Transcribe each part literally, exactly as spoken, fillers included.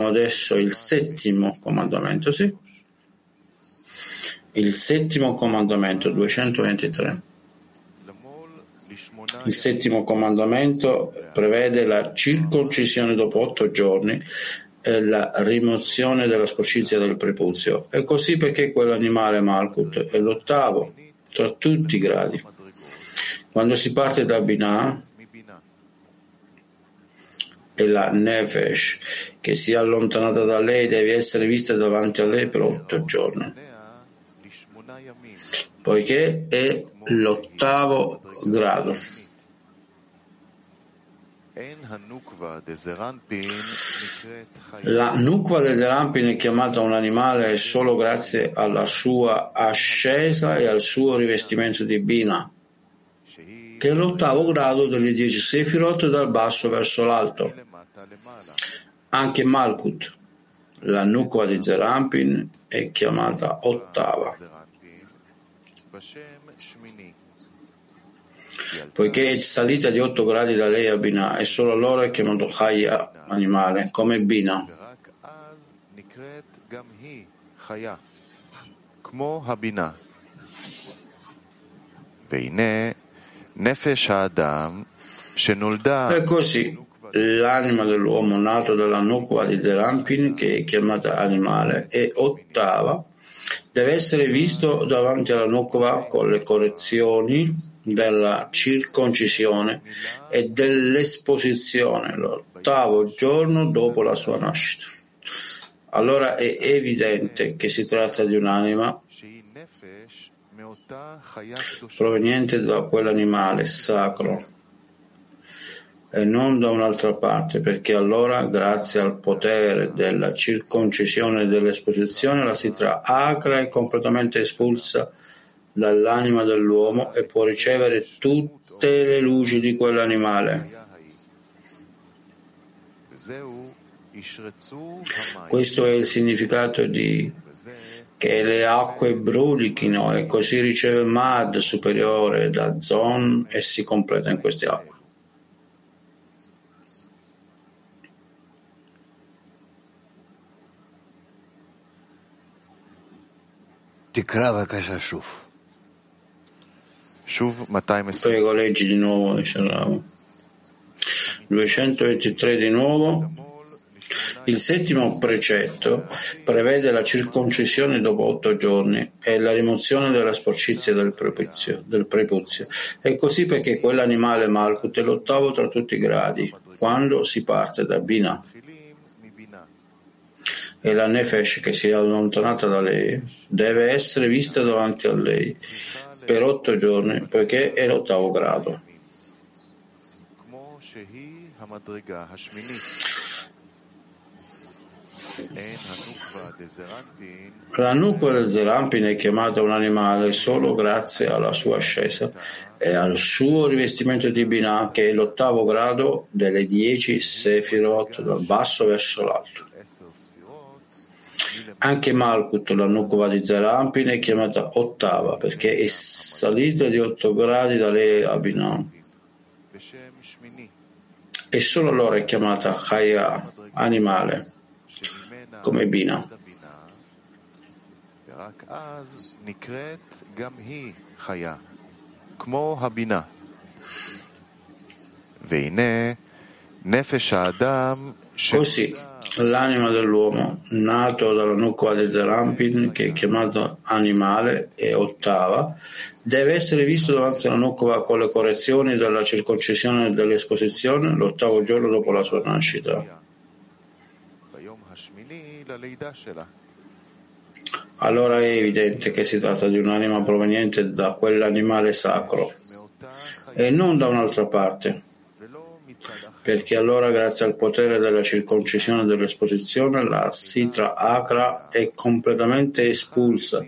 Adesso il settimo comandamento, sì. Il settimo comandamento, duecentoventitré. Il settimo comandamento prevede la circoncisione dopo otto giorni e la rimozione della sporcizia del prepuzio. E così perché quell'animale Malkut è l'ottavo tra tutti i gradi. Quando si parte da Binah e la nefesh che si è allontanata da lei deve essere vista davanti a lei per otto giorni, poiché è l'ottavo grado. La Nukva de Zeir Anpin è chiamata un animale solo grazie alla sua ascesa e al suo rivestimento di Binah, che è l'ottavo grado delle dieci sefirot dal basso verso l'alto. Anche Malkut, la Nukva de Zeir Anpin, è chiamata ottava, poiché è salita di otto gradi da lei a Binah, e solo allora è chiamato Chaya, animale, come Binah. E così l'anima dell'uomo nato dalla Nukva di Zeir Anpin, che è chiamata animale, è ottava, deve essere visto davanti alla Nukva con le correzioni della circoncisione e dell'esposizione l'ottavo giorno dopo la sua nascita. Allora è evidente che si tratta di un'anima proveniente da quell'animale sacro e non da un'altra parte, perché allora, grazie al potere della circoncisione e dell'esposizione, la Sitra Achra è completamente espulsa dall'anima dell'uomo e può ricevere tutte le luci di quell'animale. Questo è il significato di che le acque brulichino, e così riceve Mad superiore da Zon e si completa in queste acque. Tikra Kashuf. Prego, leggi di nuovo. duecentoventitré di nuovo. Il settimo precetto prevede la circoncisione dopo otto giorni e la rimozione della sporcizia del prepuzio, del prepuzio. È così perché quell'animale Malkut è l'ottavo tra tutti i gradi, quando si parte da Binah. E la nefesh che si è allontanata da lei deve essere vista davanti a lei per otto giorni, poiché è l'ottavo grado. La Nukva de Zeir Anpin è chiamata un animale solo grazie alla sua ascesa e al suo rivestimento di Binah, che è l'ottavo grado delle dieci sefirot dal basso verso l'alto. Anche Malkut, la Nukva di Zeir Anpin, è chiamata ottava, perché è salita di otto gradi da lei a Binah, e solo allora è chiamata Chaya, animale, come Binah. Così l'anima dell'uomo nato dalla Nukva de Zeir Anpin, che è chiamato animale e ottava, deve essere visto davanti alla Nukva con le correzioni della circoncisione e dell'esposizione l'ottavo giorno dopo la sua nascita. Allora è evidente che si tratta di un'anima proveniente da quell'animale sacro e non da un'altra parte, perché allora, grazie al potere della circoncisione e dell'esposizione, la Sitra Achra è completamente espulsa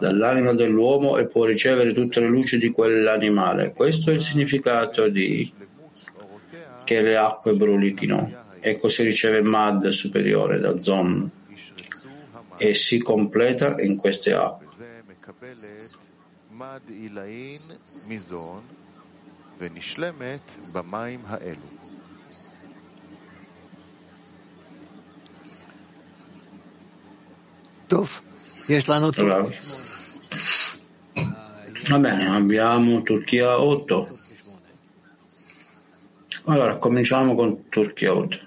dall'anima dell'uomo e può ricevere tutte le luci di quell'animale. Questo è il significato di che le acque brulichino, e così riceve Mad superiore da Zon e si completa in queste acque. Allora. Va bene, abbiamo Turchia otto. Allora, cominciamo con Turchia otto.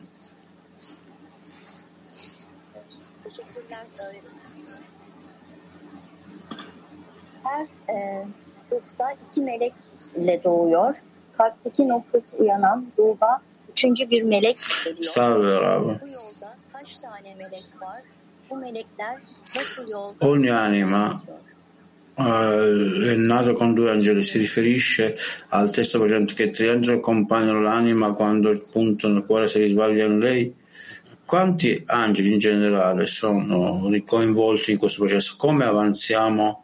Her ruhta iki melek ile doğuyor. Kalpteki noktası uyanan ruha üçüncü bir melek geliyor. Salve Rabbi. Bu yolda kaç tane melek var? Bu melekler nasıl yolda? Ogni anima eh, è nato con due angeli. Si riferisce al testo precedente che tre angeli accompagnano l'anima quando il punto nel quale si risvaglia in lei. Quanti angeli in generale sono coinvolti in questo processo? Come avanziamo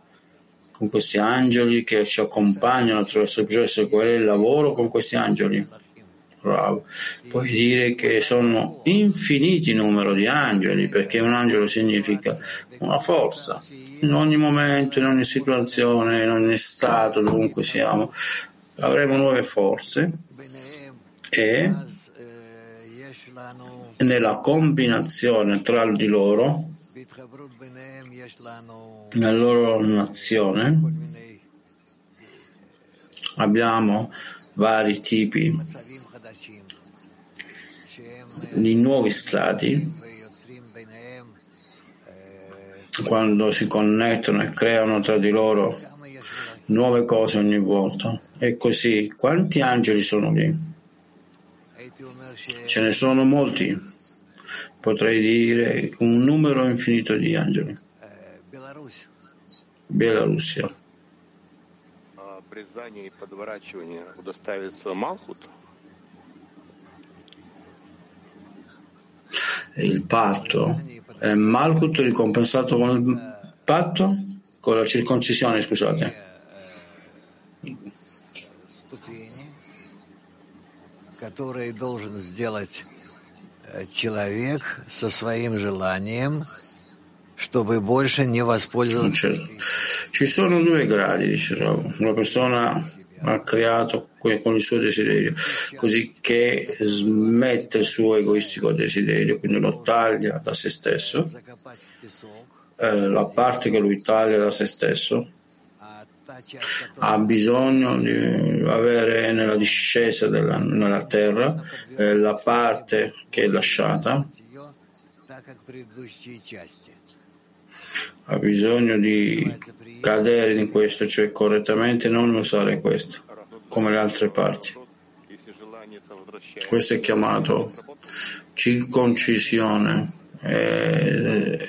con questi angeli che ci accompagnano attraverso il processo? Qual è il lavoro con questi angeli? Bravo. Puoi dire che sono infiniti numero di angeli, perché un angelo significa una forza. In ogni momento, in ogni situazione, in ogni stato, dovunque siamo, avremo nuove forze e nella combinazione tra di loro, nella loro nazione, abbiamo vari tipi di nuovi stati. Quando si connettono e creano tra di loro nuove cose ogni volta, e così. Quanti angeli sono lì? Ce ne sono molti, potrei dire un numero infinito di angeli. Bielorussia. Il patto è Malkut ricompensato con il patto, con la circoncisione, scusate. Которые должен сделать человек со своим желанием, чтобы больше не воспользоваться. Ci sono due gradi, diceva. Una persona ha creato con il suo desiderio, così che smette il suo egoistico desiderio, quindi lo taglia da se stesso, eh, la parte che lui taglia da se stesso ha bisogno di avere nella discesa della, nella terra, eh, la parte che è lasciata, ha bisogno di cadere in questo, cioè correttamente non usare questo come le altre parti. Questo è chiamato circoncisione. E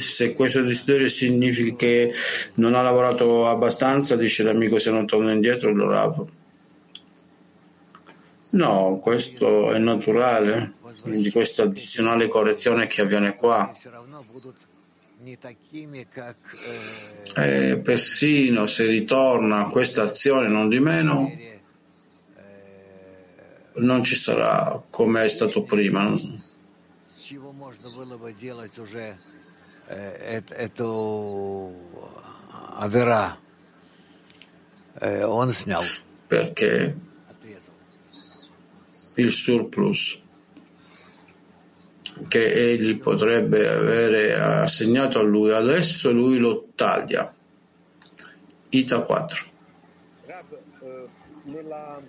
se questo desiderio significa che non ha lavorato abbastanza, dice l'amico, se non torna indietro lo lavo. No, questo è naturale, quindi questa addizionale correzione che avviene qua. Eh, persino se ritorna a questa azione, non di meno, non ci sarà come è stato prima. Perché il surplus che egli potrebbe avere assegnato a lui, adesso lui lo taglia. Ita quattro. Nella,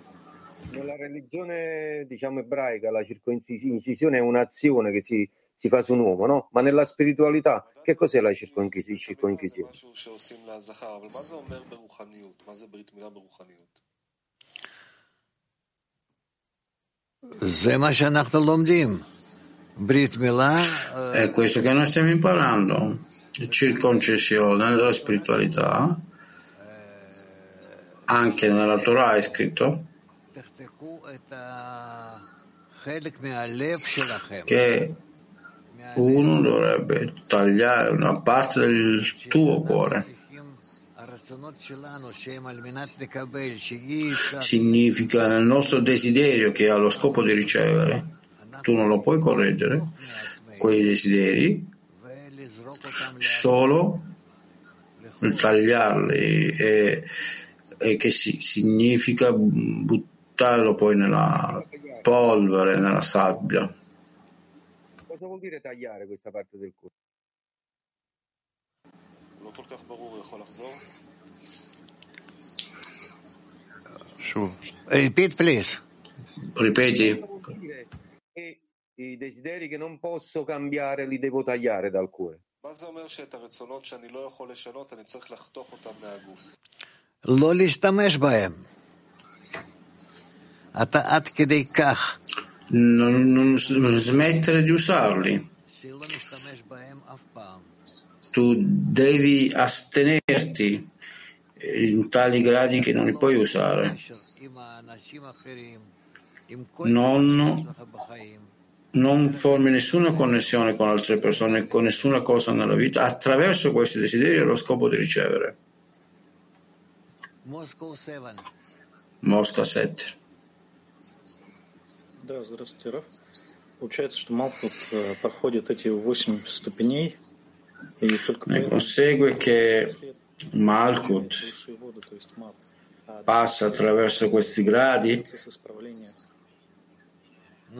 nella religione, diciamo, ebraica, la circoncisione è un'azione che si, si fa su un uomo, no? Ma nella spiritualità, che cos'è la circoncisione? Zema shanachta lomdim. È questo che noi stiamo imparando, circoncisione nella spiritualità, anche nella Torah è scritto che uno dovrebbe tagliare una parte del tuo cuore. Significa nel nostro desiderio che ha lo scopo di ricevere. Tu non lo puoi correggere, quei desideri, solo tagliarli, e, e che si, significa buttarlo poi nella polvere, nella sabbia. Cosa vuol dire tagliare questa parte del corpo? לא כל כך ברור, הוא יכול לחזור? שוב. Repeat, please. Ripeti. I desideri che non posso cambiare li devo tagliare dal cuore. לא להשתמש בהם. אתה עד כדי כך. Non, non smettere di usarli. Tu devi astenerti in tali gradi che non li puoi usare. Non, non formi nessuna connessione con altre persone, con nessuna cosa nella vita, attraverso questi desideri allo scopo di ricevere. Mosca sette. Да, здравствуйте, Раф. Получается, что Малкут проходит эти восемь ступеней. Ne consegue che Malkut passa attraverso questi gradi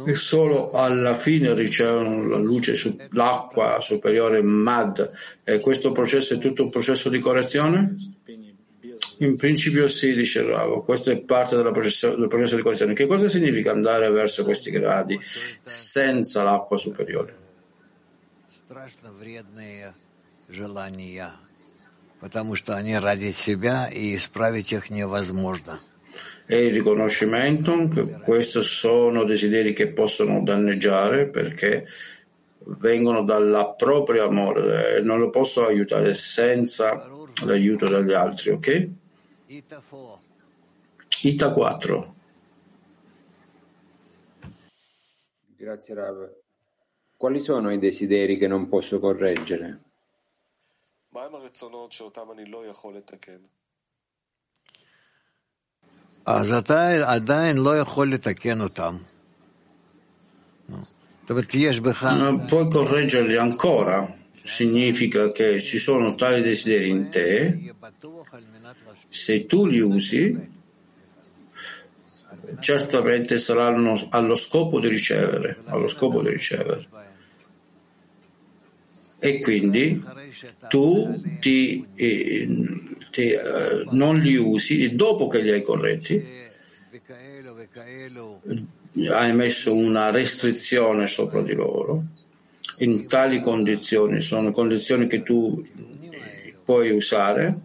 e solo alla fine ricevono la luce, l'acqua superiore Mad. E questo processo è tutto un processo di correzione? In principio sì, dice Ravo, questa è parte della processo, del processo di correzione. Che cosa significa andare verso questi gradi senza l'acqua superiore? E il riconoscimento che questi sono desideri che possono danneggiare perché vengono dalla propria amore e non lo posso aiutare senza l'aiuto dagli altri, ok? Ita quattro. Grazie Rav. Quali sono i desideri che non posso correggere? Non puoi correggerli ancora. Significa che ci sono tali desideri in te, se tu li usi, certamente saranno allo scopo di ricevere, allo scopo di ricevere. E quindi tu ti, eh, ti, eh, non li usi, dopo che li hai corretti, hai messo una restrizione sopra di loro. In tali condizioni, sono condizioni che tu puoi usare.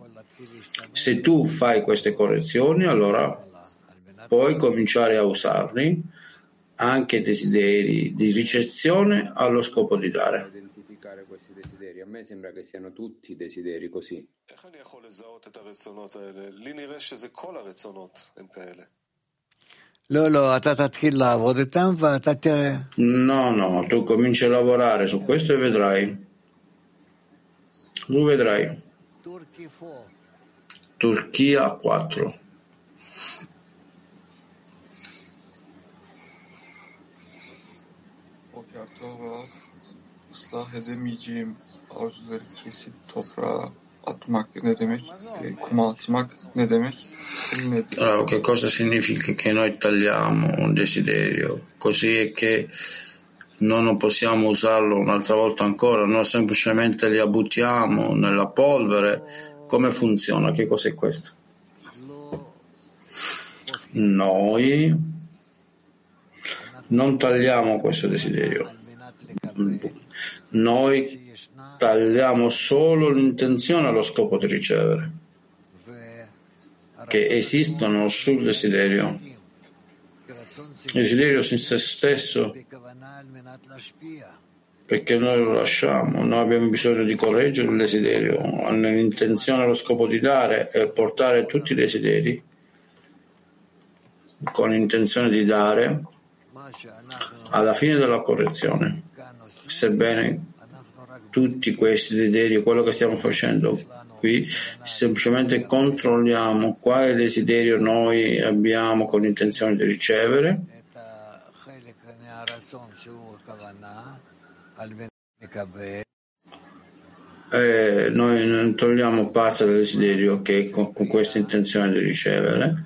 Se tu fai queste correzioni, allora puoi cominciare a usarli, anche desideri di ricezione allo scopo di dare. Identificare questi desideri, a me sembra che siano tutti desideri così. No, no, tu cominci a lavorare su questo e vedrai. Tu vedrai. Turchia quattro. Islah edemeyeceğim arzuları kesip toprağa atmak ne demek? Kuma atmak ne demek? Allora, che cosa significa che noi tagliamo un desiderio così è che non possiamo usarlo un'altra volta ancora, noi semplicemente li buttiamo nella polvere? Come funziona? Che cos'è questo? Noi non tagliamo questo desiderio, noi tagliamo solo l'intenzione allo scopo di ricevere che esistono sul desiderio. Il desiderio in se stesso, perché noi lo lasciamo, noi abbiamo bisogno di correggere il desiderio, nell'intenzione allo scopo di dare e portare tutti i desideri con l'intenzione di dare alla fine della correzione. Sebbene tutti questi desideri, quello che stiamo facendo qui, semplicemente controlliamo quale desiderio noi abbiamo con l'intenzione di ricevere e noi non togliamo parte del desiderio che con, con questa intenzione di ricevere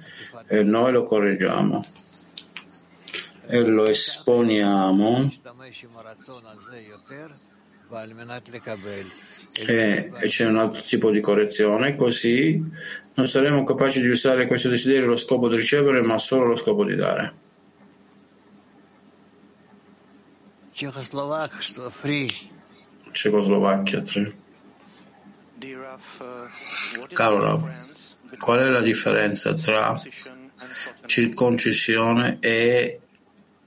e noi lo correggiamo e lo esponiamo E, e c'è un altro tipo di correzione, così non saremo capaci di usare questo desiderio allo scopo di ricevere, ma solo allo scopo di dare. Cecoslovacchia tre. Caro Rav, qual è la differenza tra circoncisione e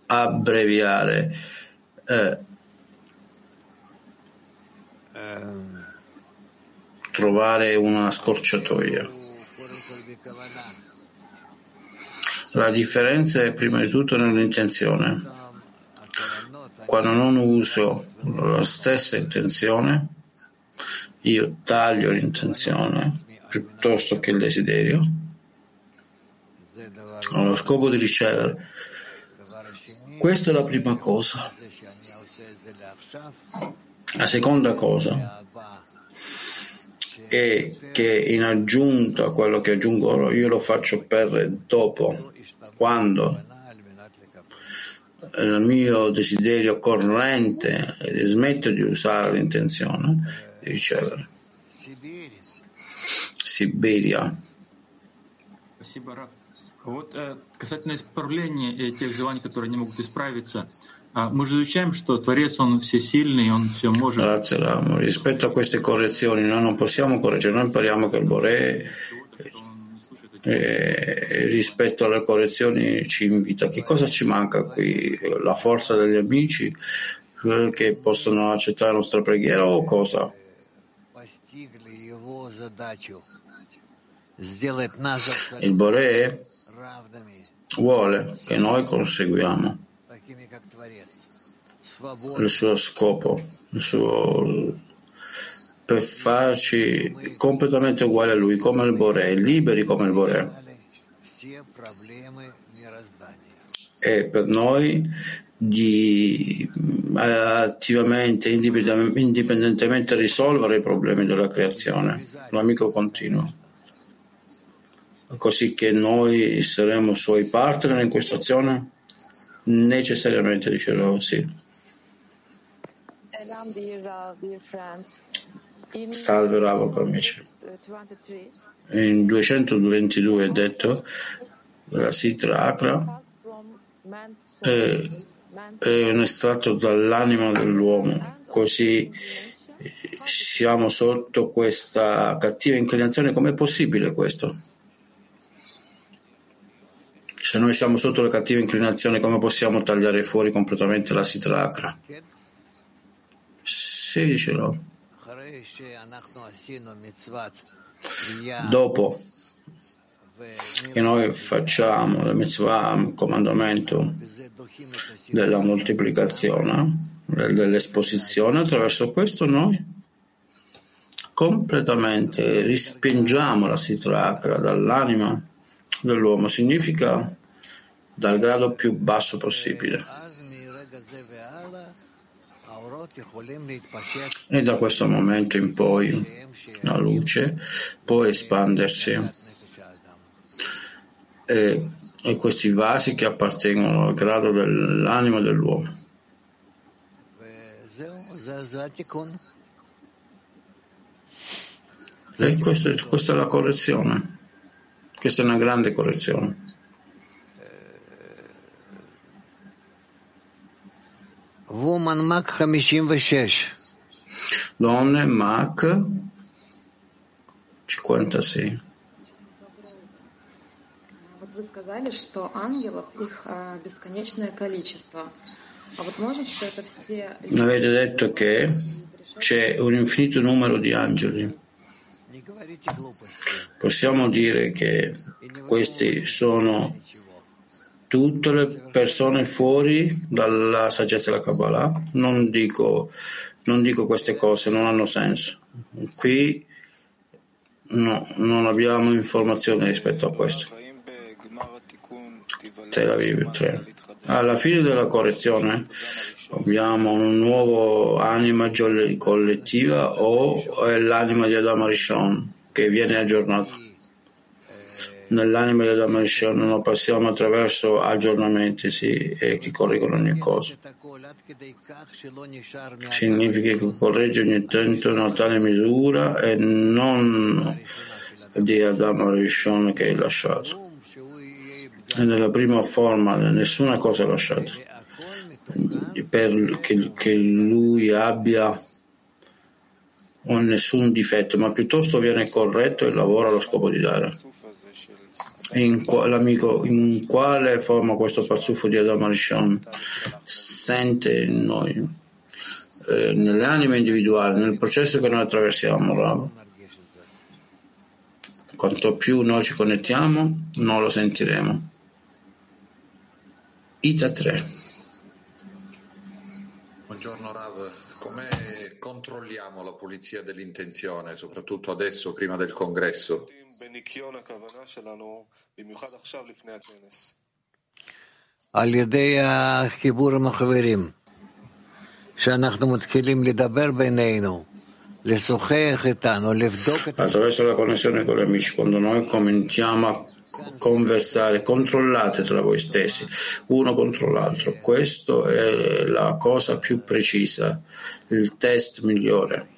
abbreviare? Eh, trovare una scorciatoia. La differenza è prima di tutto nell'intenzione. Quando non uso la stessa intenzione, io taglio l'intenzione piuttosto che il desiderio allo scopo di ricevere. Questa è la prima cosa. La seconda cosa è che in aggiunta a quello che aggiungo io lo faccio per dopo, quando il mio desiderio corrente smetto di usare l'intenzione di ricevere. Siberia. Вот касательно исправления тех желаний, которые не могут исправиться. Мы же изучаем, что Творец, Он всесильный, Он все может. Grazie, Ramo. Rispetto a queste correzioni, noi non possiamo correggere, noi impariamo che il Boré, eh, rispetto alle correzioni, ci invita. Che cosa ci manca qui? La forza degli amici eh, che possono accettare la nostra preghiera o cosa? Il Boré vuole che noi conseguiamo il suo scopo, il suo, per farci completamente uguali a lui, come il Boré, liberi come il Boré. E per noi di attivamente, indipendentemente risolvere i problemi della creazione, l'amico continuo, così che noi saremo suoi partner in questa azione. Necessariamente dicevo sì. Salve Ravo, caro amici. In duecentoventidue è detto la Sitra Achra è, è un estratto dall'anima dell'uomo, così siamo sotto questa cattiva inclinazione. Com'è possibile questo? Se noi siamo sotto la cattiva inclinazione, come possiamo tagliare fuori completamente la Sitra Achra? Sì, dice Rav. Dopo che noi facciamo la mitzvah, il comandamento della moltiplicazione, dell'esposizione, attraverso questo noi completamente rispingiamo la Sitra Achra dall'anima dell'uomo. Significa dal grado più basso possibile, e da questo momento in poi la luce può espandersi e, e questi vasi che appartengono al grado dell'anima dell'uomo. E questa, questa è la correzione, questa è una grande correzione. Woman Mac cinquantasei. Donne Mac cinquantasei. Вот вы сказали, что ангелов их бесконечное количество. А вот может, что это все... Avete detto che c'è un infinito numero di angeli. Possiamo dire che questi sono tutte le persone fuori dalla saggezza della Kabbalah? Non dico, non dico queste cose, non hanno senso. Qui no, non abbiamo informazioni rispetto a questo. Tel Aviv tre. Alla fine della correzione abbiamo un nuovo anima collettiva o è l'anima di Adam Rishon che viene aggiornata? nell'anima dell'Adam Rishon non passiamo attraverso aggiornamenti sì, eh, che correggono ogni cosa. Significa che corregge ogni tanto una tale misura e non di Adam Rishon che è lasciato. E nella prima forma nessuna cosa è lasciata, per che, che lui abbia o nessun difetto, ma piuttosto viene corretto e lavora allo scopo di dare. In, qua, l'amico, in quale forma questo parsuffo di Adam Rishon sente in noi? Eh, nelle anime individuali, nel processo che noi attraversiamo, bravo. Quanto più noi ci connettiamo, non lo sentiremo. Ita tre. Buongiorno Rav, come controlliamo la pulizia dell'intenzione, soprattutto adesso, prima del congresso? Attraverso la connessione con gli amici, quando noi cominciamo a conversare, controllate tra voi stessi, uno contro l'altro. Questa è la cosa più precisa, il test migliore.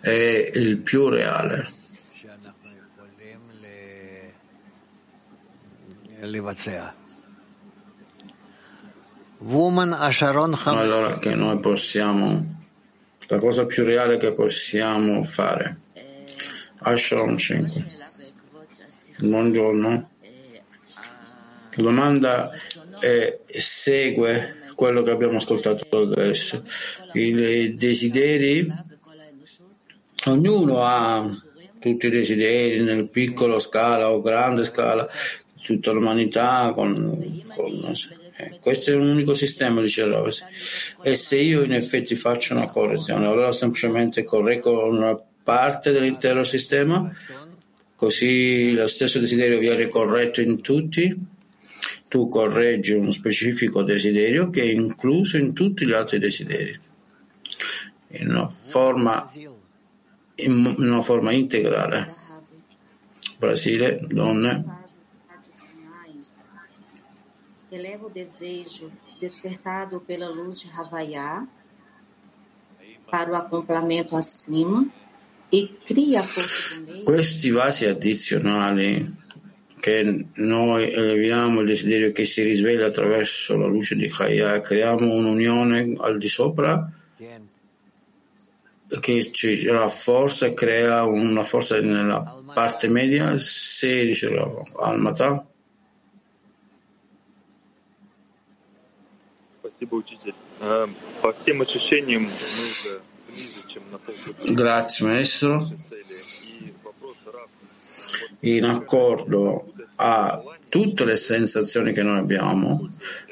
È il più reale allora che noi possiamo. La cosa più reale che possiamo fare. Asharon cinque. Buongiorno. La domanda è, segue quello che abbiamo ascoltato adesso. I desideri, ognuno ha tutti i desideri nel piccolo scala o grande scala, tutta l'umanità con... con Eh, questo è un unico sistema, dice Rav. E se io in effetti faccio una correzione, allora semplicemente correggo una parte dell'intero sistema, così lo stesso desiderio viene corretto in tutti. Tu correggi uno specifico desiderio che è incluso in tutti gli altri desideri, in una forma, in una forma integrale. Brasile, donne. Eleva o desejo despertado pela luz de Havaiá para o acoplamento acima e cria força do meio. Questi vasi addizionali che noi eleviamo il desiderio che si risveglia attraverso la luce di Chaya, creiamo un'unione al di sopra che ci rafforza e crea una forza nella parte media. Sedici almata. Grazie maestro. In accordo a tutte le sensazioni che noi abbiamo,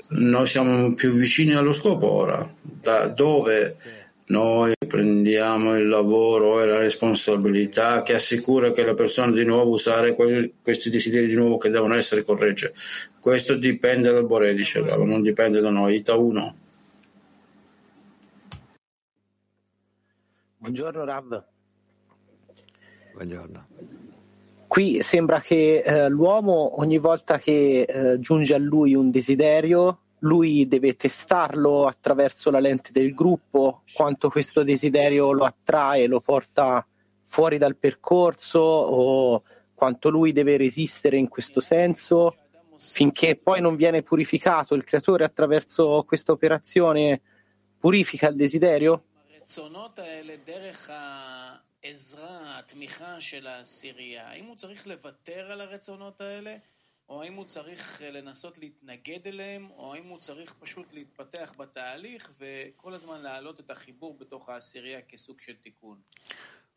noi siamo più vicini allo scopo ora, da dove noi prendiamo il lavoro e la responsabilità che assicura che la persona di nuovo usare questi desideri di nuovo che devono essere corretti. Questo dipende dal Boré, dice Rav, non dipende da noi. Ita uno. Buongiorno Rav. Buongiorno. Qui sembra che eh, l'uomo ogni volta che eh, giunge a lui un desiderio, lui deve testarlo attraverso la lente del gruppo, quanto questo desiderio lo attrae, lo porta fuori dal percorso, o quanto lui deve resistere in questo senso, finché poi non viene purificato. Il creatore attraverso questa operazione purifica il desiderio? או האם הוא צריך לנסות להתנגד אליהם, או האם הוא צריך פשוט להתפתח בתהליך, וכל הזמן להעלות את החיבור בתוך העשירייה כסוג של תיקון.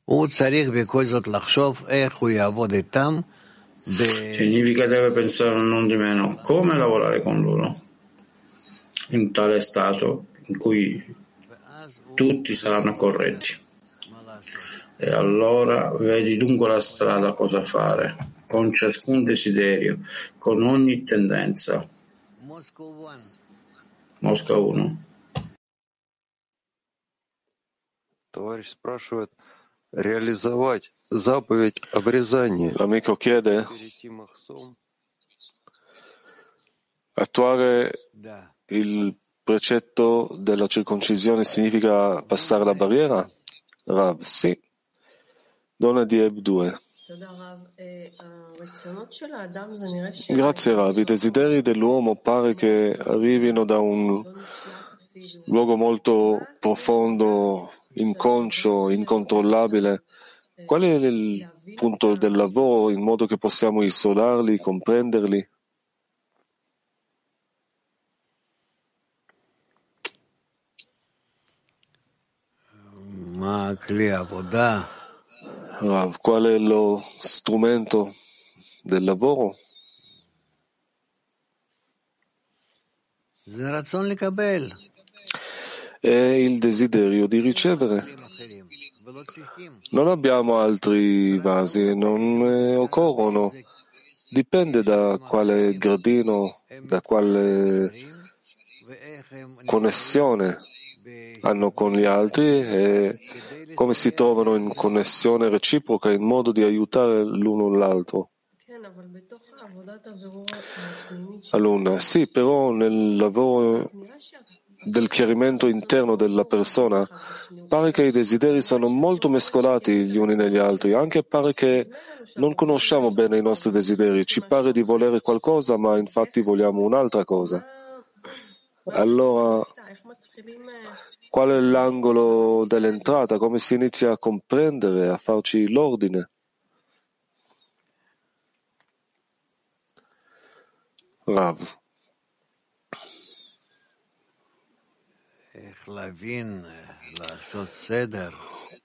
הוא צריך בכל זאת לחשוב איך הוא יעבוד איתם. Significa deve pensare non di meno come lavorare con loro, in tale stato in cui tutti saranno corretti. E allora vedi dunque la strada cosa fare, con ciascun desiderio, con ogni tendenza. Mosca uno. L'amico chiede attuare il precetto della circoncisione significa passare la barriera? Rav, sì. Donna di Eb due. Grazie Rav, i desideri dell'uomo pare che arrivino da un luogo molto profondo, inconscio, incontrollabile. Qual è il punto del lavoro in modo che possiamo isolarli, comprenderli? Rav, qual è lo strumento del lavoro? È il desiderio di ricevere. Non abbiamo altri vasi, non occorrono. Dipende da quale gradino, da quale connessione hanno con gli altri e come si trovano in connessione reciproca in modo di aiutare l'uno l'altro. Alunna, sì, però nel lavoro del chiarimento interno della persona pare che i desideri sono molto mescolati gli uni negli altri, anche pare che non conosciamo bene i nostri desideri, ci pare di volere qualcosa ma infatti vogliamo un'altra cosa. Allora, qual è l'angolo dell'entrata? Come si inizia a comprendere, a farci l'ordine? Rav.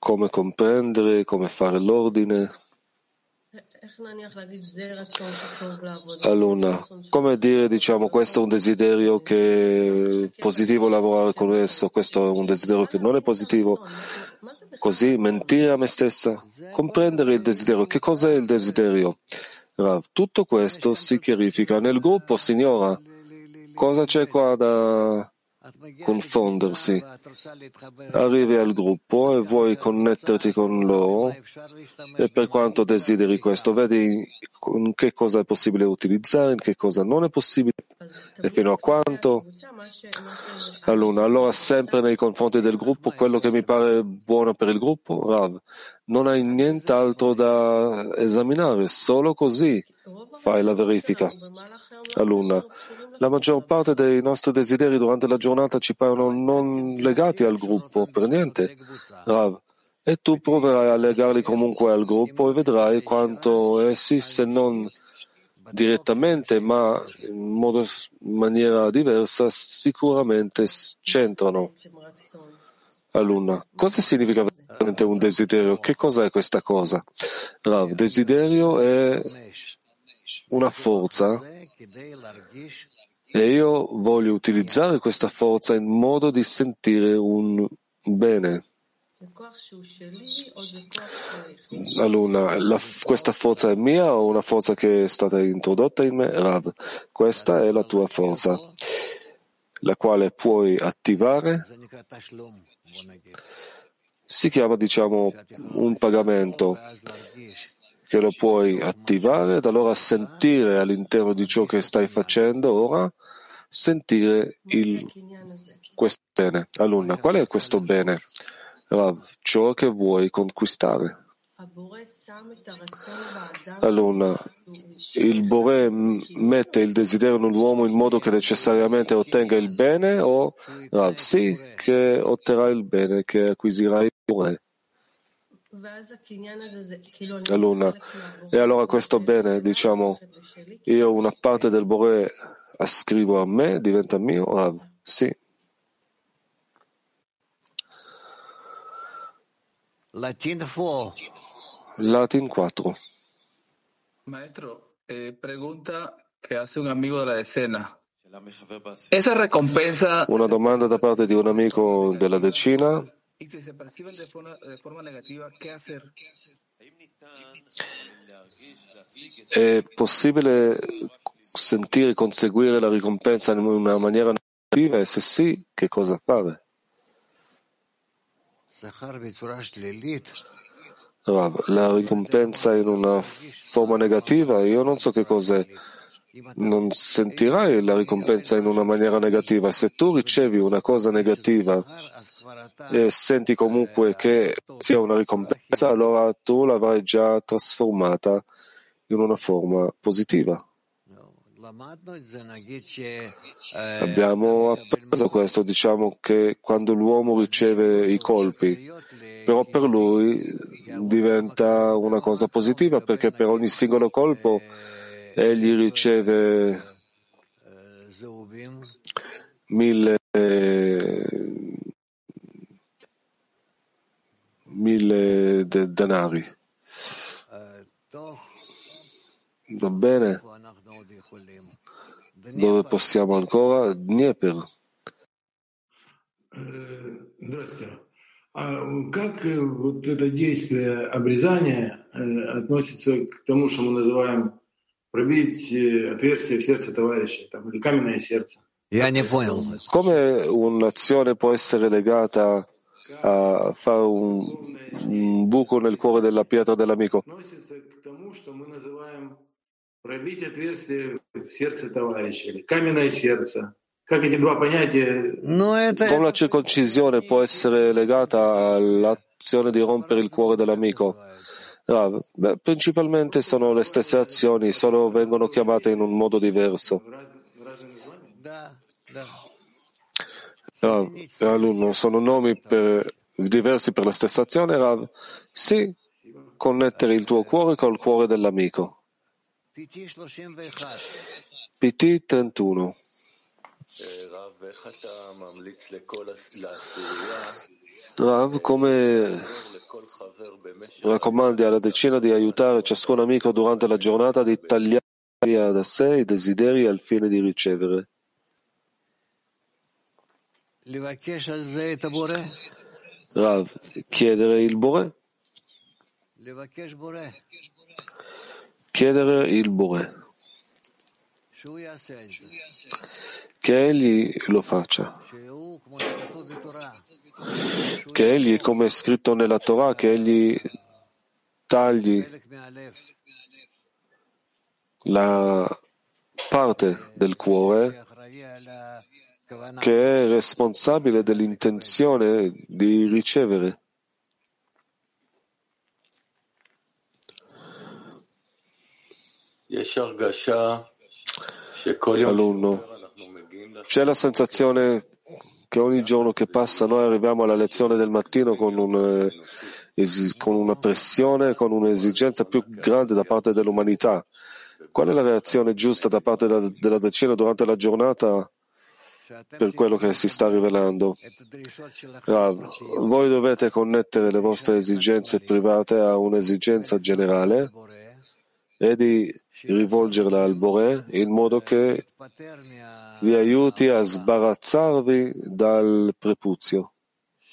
Come comprendere, come fare l'ordine? Allora, come dire, diciamo, questo è un desiderio che è positivo lavorare con esso, questo è un desiderio che non è positivo, così mentire a me stessa, comprendere il desiderio. Che cos'è il desiderio? Rav, tutto questo si chiarifica nel gruppo, signora. Cosa c'è qua da confondersi? Arrivi al gruppo e vuoi connetterti con loro e per quanto desideri questo, vedi in che cosa è possibile utilizzare, in che cosa non è possibile e fino a quanto. Allora, allora sempre nei confronti del gruppo, quello che mi pare buono per il gruppo, Rav, non hai nient'altro da esaminare, solo così fai la verifica. Alunna, la maggior parte dei nostri desideri durante la giornata ci paiono non legati al gruppo, per niente, Rav, e tu proverai a legarli comunque al gruppo e vedrai quanto essi, se non direttamente ma in modo, in maniera diversa, sicuramente c'entrano. Alunna, cosa significa veramente un desiderio? Che cosa è questa cosa? Rav, desiderio è una forza e io voglio utilizzare questa forza in modo di sentire un bene. Allora, la, questa forza è mia o una forza che è stata introdotta in me? Rav, questa è la tua forza, la quale puoi attivare. Si chiama, diciamo, un pagamento, che lo puoi attivare ed allora sentire all'interno di ciò che stai facendo ora, sentire il, questo bene. Alunna, qual è questo bene? Rav, ciò che vuoi conquistare. Alunna, il Boré mette il desiderio nell'uomo in modo che necessariamente ottenga il bene o Rav, sì, che otterrà il bene, che acquisirà il Boré. Alunna, e allora questo bene, diciamo, io una parte del Boré ascrivo a me, diventa mio, Rav, sì. Latin quattro. Maestro, eh, pregunta che hace un amigo della decena. Esa recompensa. Una domanda da parte di un amico della decina. È possibile sentire, conseguire la ricompensa in una maniera negativa? E se sì, che cosa fare? Rav, la ricompensa in una forma negativa, io non so che cos'è. Non sentirai la ricompensa in una maniera negativa. Se tu ricevi una cosa negativa e senti comunque che sia una ricompensa, allora tu l'avrai già trasformata in una forma positiva. Abbiamo appreso questo, diciamo che quando l'uomo riceve i colpi, però per lui diventa una cosa positiva, perché per ogni singolo colpo egli riceve mille, mille de- denari. Va bene? Dove possiamo ancora? Dnieper. Здравствуйте. А как вот это действие обрезания относится к тому, что мы называем пробить отверстие в сердце товарища, там, или каменное сердце? Я не понял. Come un'azione può essere legata a fare un, un buco nel cuore della pietra dell'amico? Относится к тому, что мы называем пробить отверстие в сердце товарища, или каменное сердце. Как эти два понятия? Ну, это... Come la circoncisione può essere legata all'azione di rompere il cuore dell'amico? No, beh, principalmente sono le stesse azioni, solo vengono chiamate in un modo diverso. No, alunno, sono nomi per, diversi per la stessa azione, Rav? Sì, connettere il tuo cuore col cuore dell'amico. P T trentuno. Rav, come raccomandi alla decina di aiutare ciascun amico durante la giornata di tagliare da sé i desideri al fine di ricevere? Rav, chiedere il Boré. Chiedere il Boré che egli lo faccia, che egli, come è scritto nella Torah, che egli tagli la parte del cuore che è responsabile dell'intenzione di ricevere. Alunno, c'è la sensazione che ogni giorno che passa noi arriviamo alla lezione del mattino con, un, con una pressione, con un'esigenza più grande da parte dell'umanità. Qual è la reazione giusta da parte della, della decina durante la giornata per quello che si sta rivelando? Rav, voi dovete connettere le vostre esigenze private a un'esigenza generale e di rivolgerla al Boré in modo che vi aiuti a sbarazzarvi dal prepuzio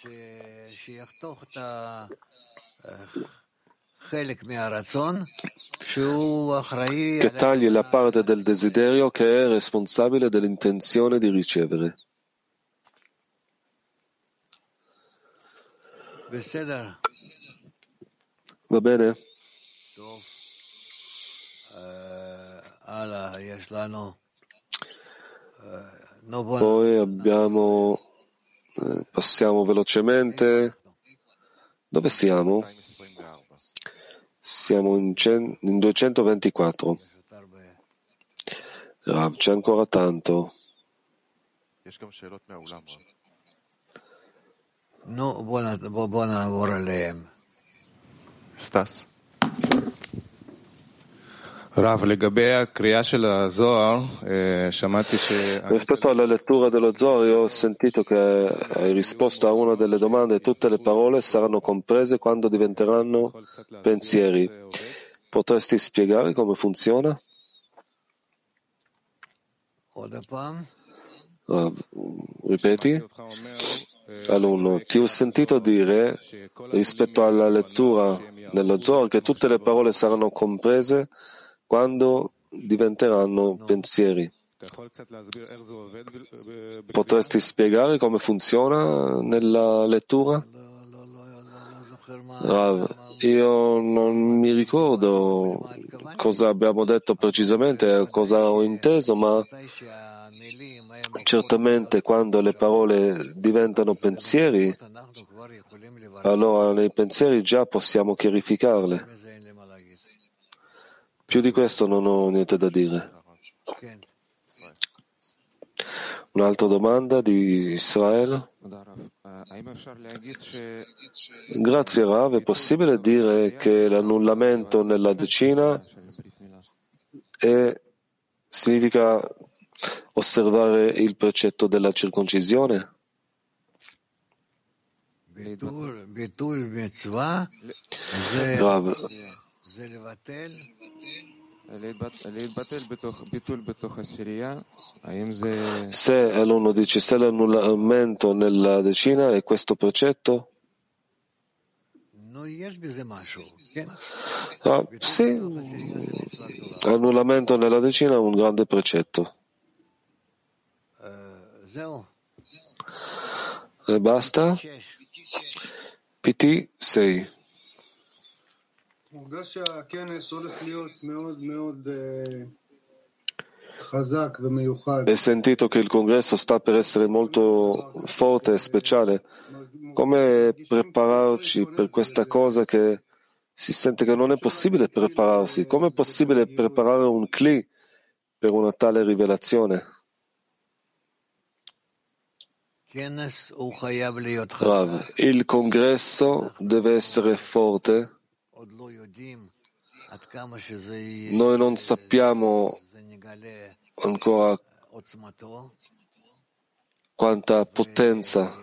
che tagli la parte del desiderio che è responsabile dell'intenzione di ricevere. Va bene? Poi abbiamo, passiamo velocemente. Dove siamo? Siamo in, cent- in duecentoventiquattro. Rav, c'è ancora tanto. No, buona, buona ora lei. Stas. Rispetto alla lettura dello Zohar, io ho sentito che hai risposto a una delle domande: tutte le parole saranno comprese quando diventeranno pensieri. Potresti spiegare come funziona? Ripeti? Alunno, ti ho sentito dire rispetto alla lettura dello Zohar che tutte le parole saranno comprese quando diventeranno pensieri. Potresti spiegare come funziona nella lettura? Rav, io non mi ricordo cosa abbiamo detto precisamente, cosa ho inteso, ma certamente quando le parole diventano pensieri, allora nei pensieri già possiamo chiarificarle. Più di questo non ho niente da dire. Un'altra domanda di Israele. Grazie Rav, è possibile dire che l'annullamento nella decina è, significa osservare il precetto della circoncisione? Rav, se all'uno dice se l'annullamento nella decina è questo precetto, ah, sì, l'annullamento nella decina è un grande precetto. E basta. P T sei. È sentito che il congresso sta per essere molto forte e speciale. Come prepararci per questa cosa che si sente che non è possibile prepararsi? Come è possibile preparare un kli per una tale rivelazione? Rav, il congresso deve essere forte. Noi non sappiamo ancora quanta potenza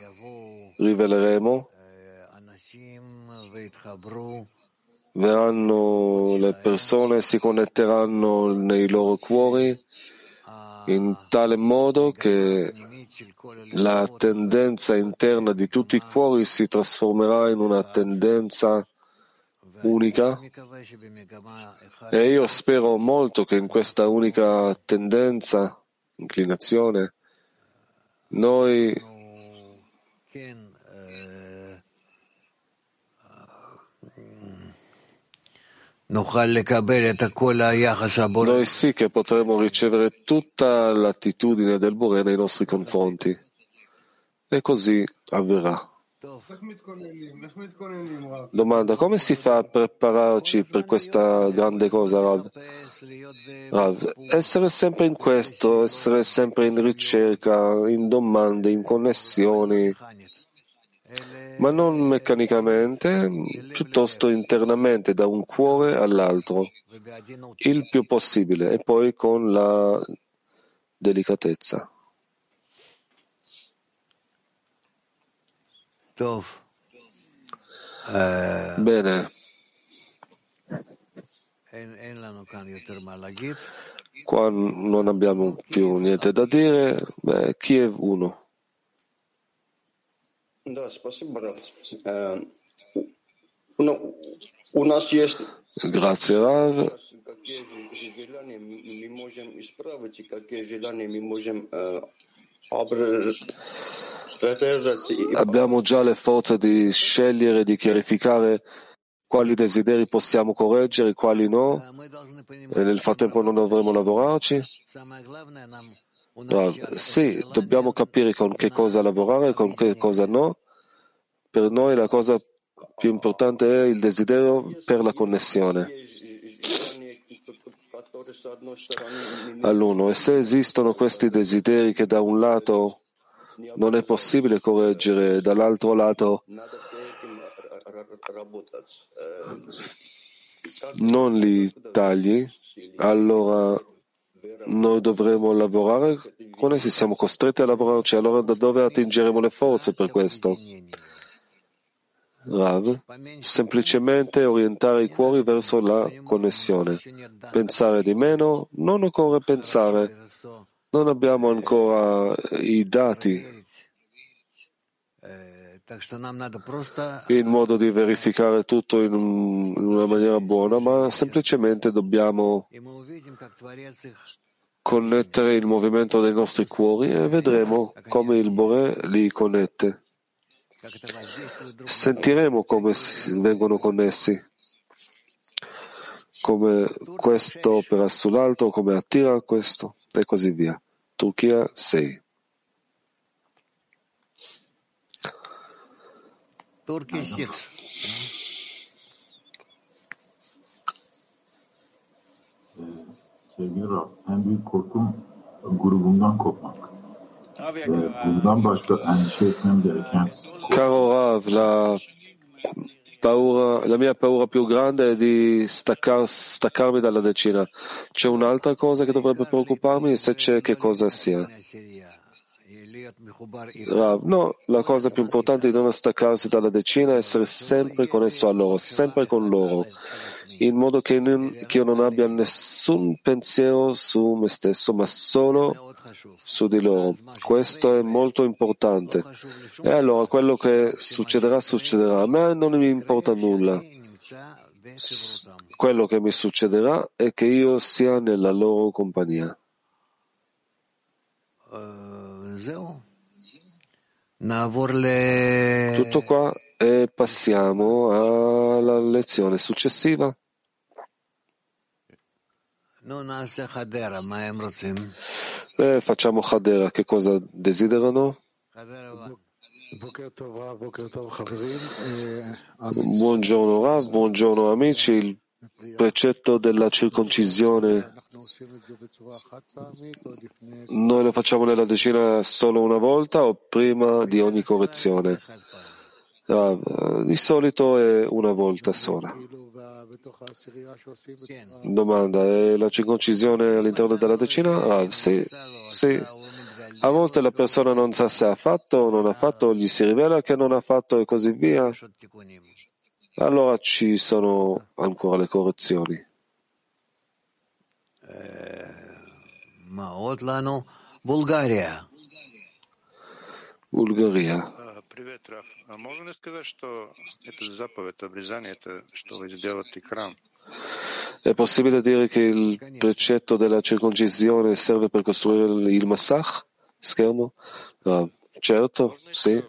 riveleremo. Verranno le persone, si connetteranno nei loro cuori in tale modo che la tendenza interna di tutti i cuori si trasformerà in una tendenza unica, e io spero molto che in questa unica tendenza, inclinazione, noi noi sì che potremo ricevere tutta l'attitudine del Boré nei nostri confronti, e così avverrà. Domanda: come si fa a prepararci per questa grande cosa, Rav? Rav, essere sempre in questo, essere sempre in ricerca, in domande, in connessioni, ma non meccanicamente, piuttosto internamente, da un cuore all'altro, il più possibile, e poi con la delicatezza. Bene, qua non abbiamo più niente da dire. Beh, Kiev uno. Grazie Rav. Abbiamo già le forze di scegliere, di chiarificare quali desideri possiamo correggere, quali no, e nel frattempo non dovremo lavorarci. Sì, dobbiamo capire con che cosa lavorare e con che cosa no. Per noi la cosa più importante è il desiderio per la connessione. All'uno, e se esistono questi desideri che da un lato non è possibile correggere, dall'altro lato non li tagli, allora noi dovremo lavorare con essi, siamo costretti a lavorarci, allora da dove attingeremo le forze per questo? Rav, semplicemente orientare i cuori verso la connessione. Pensare di meno, non occorre pensare, non abbiamo ancora i dati in modo di verificare tutto in una maniera buona, ma semplicemente dobbiamo connettere il movimento dei nostri cuori e vedremo come il Boré li connette. sentiremo come vengono connessi, come questo opera sull'altro, come attira questo e così via. Turchia sei. Turchia sei. Sevgili Rab, en büyük korkum grubumdan kopmak. Bundan başka endişe etmem gereken. Caro Rav, la paura, la mia paura più grande è di staccar, staccarmi dalla decina. C'è un'altra cosa che dovrebbe preoccuparmi, se c'è, che cosa sia? Rav, no, la cosa più importante è di non staccarsi dalla decina, essere sempre connesso a loro, sempre con loro, in modo che, non, che io non abbia nessun pensiero su me stesso, ma solo su di loro. Questo è molto importante. E allora quello che succederà, succederà. A me non mi importa nulla. Quello che mi succederà è che io sia nella loro compagnia. Tutto qua, e passiamo alla lezione successiva. Eh, facciamo Hadera, che cosa desiderano? Buongiorno Rav, buongiorno amici. Il precetto della circoncisione noi lo facciamo nella decina solo una volta o prima di ogni correzione? Rav, di solito è una volta sola. Domanda, è la circoncisione all'interno della decina? Ah, sì, sì. A volte la persona non sa se ha fatto o non ha fatto, gli si rivela che non ha fatto e così via. Allora ci sono ancora le correzioni. Bulgaria. Bulgaria. Привет, Раф. А можно ли сказать, что это заповедь обрезания, это что вы сделаете храм? È possibile dire che il precetto della circoncisione serve per costruire il Masach? Schermo? No. Certo, sì.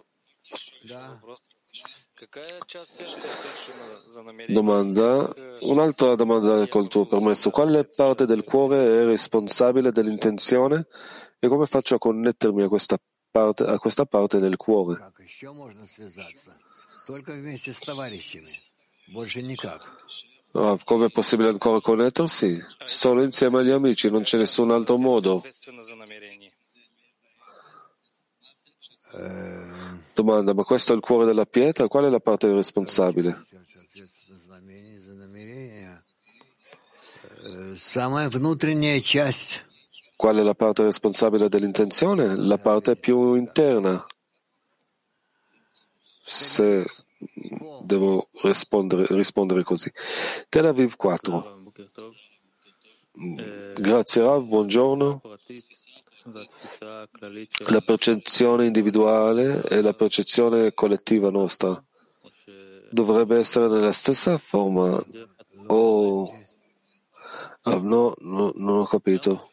Domanda, un'altra domanda col tuo permesso. Quale parte del cuore è responsabile dell'intenzione e come faccio a connettermi a questa parte, a questa parte nel cuore? Oh, come è possibile ancora connettersi? Solo insieme agli amici, non c'è nessun altro modo. Domanda, ma questo è il cuore della pietra? Qual è la parte responsabile? Самая внутренняя часть. Qual è la parte responsabile dell'intenzione? La parte più interna. Se devo rispondere, rispondere così. Tel Aviv quattro. Grazie Rav, buongiorno. La percezione individuale e la percezione collettiva nostra dovrebbe essere nella stessa forma o... Ah, no, no, non ho capito.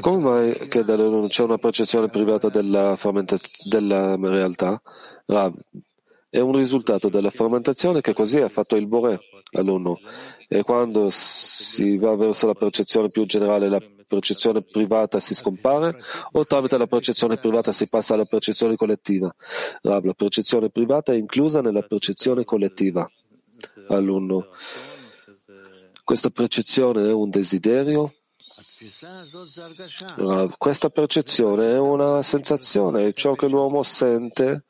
Come mai che non c'è una percezione privata della, della realtà? Rav, è un risultato della fermentazione che così ha fatto il Boré all'uno. E quando si va verso la percezione più generale, la percezione privata si scompare, o tramite la percezione privata si passa alla percezione collettiva? Rav, la percezione privata è inclusa nella percezione collettiva. Alunno, questa percezione è un desiderio? Questa percezione è una sensazione, è ciò che l'uomo sente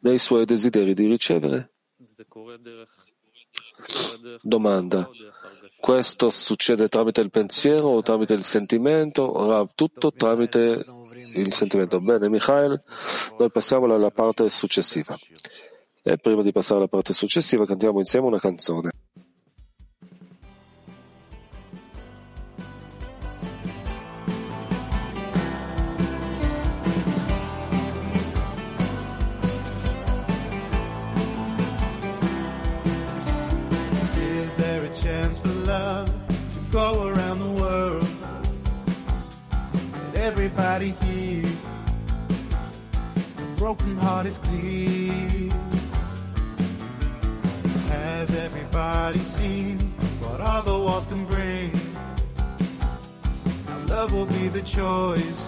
nei suoi desideri di ricevere. Domanda, questo succede tramite il pensiero o tramite il sentimento? Tutto tramite il sentimento. Bene, Michael, noi passiamo alla parte successiva. E prima di passare alla parte successiva cantiamo insieme una canzone. Is there a chance for love to go around the world? And everybody here broken heart is clean. Has everybody seen what all the walls can bring? Now love will be the choice.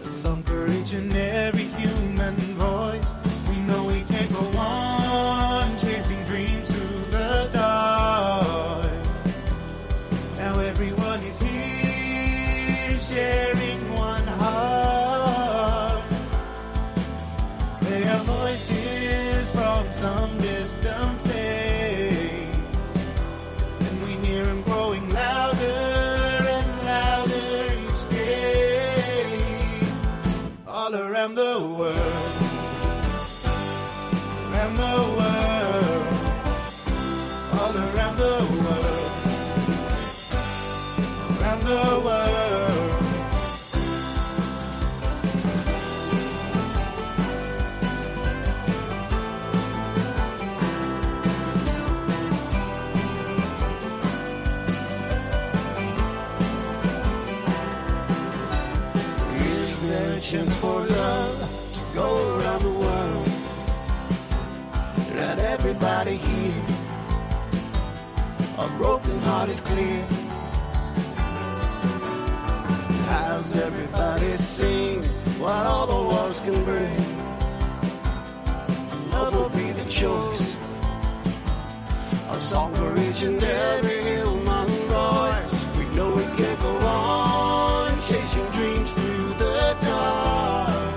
There's some for each and every human voice. We know we can't go on chasing dreams through the dark. Now everyone is here sharing one heart. They have voices from some distant place, and we hear them growing louder and louder each day. All around the world, around the world, all around the world, around the world. Is there a chance for love to go around the world? Let everybody hear, a broken heart is clear. How's everybody seen what all the wars can bring? Love will be the choice, a song for each and every human voice. We know we can't go on chasing dreams through the dark.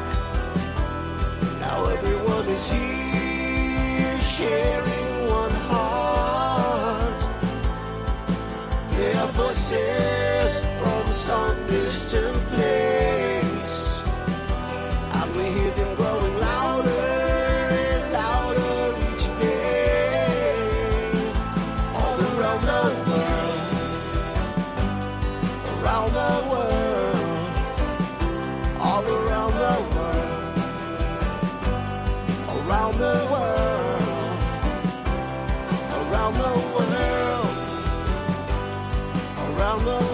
Now everyone is here sharing one heart. There are voices from some distant place, and we hear them growing louder and louder each day. All around the world, around the world, all around the world, around the world. Around the world, around the world.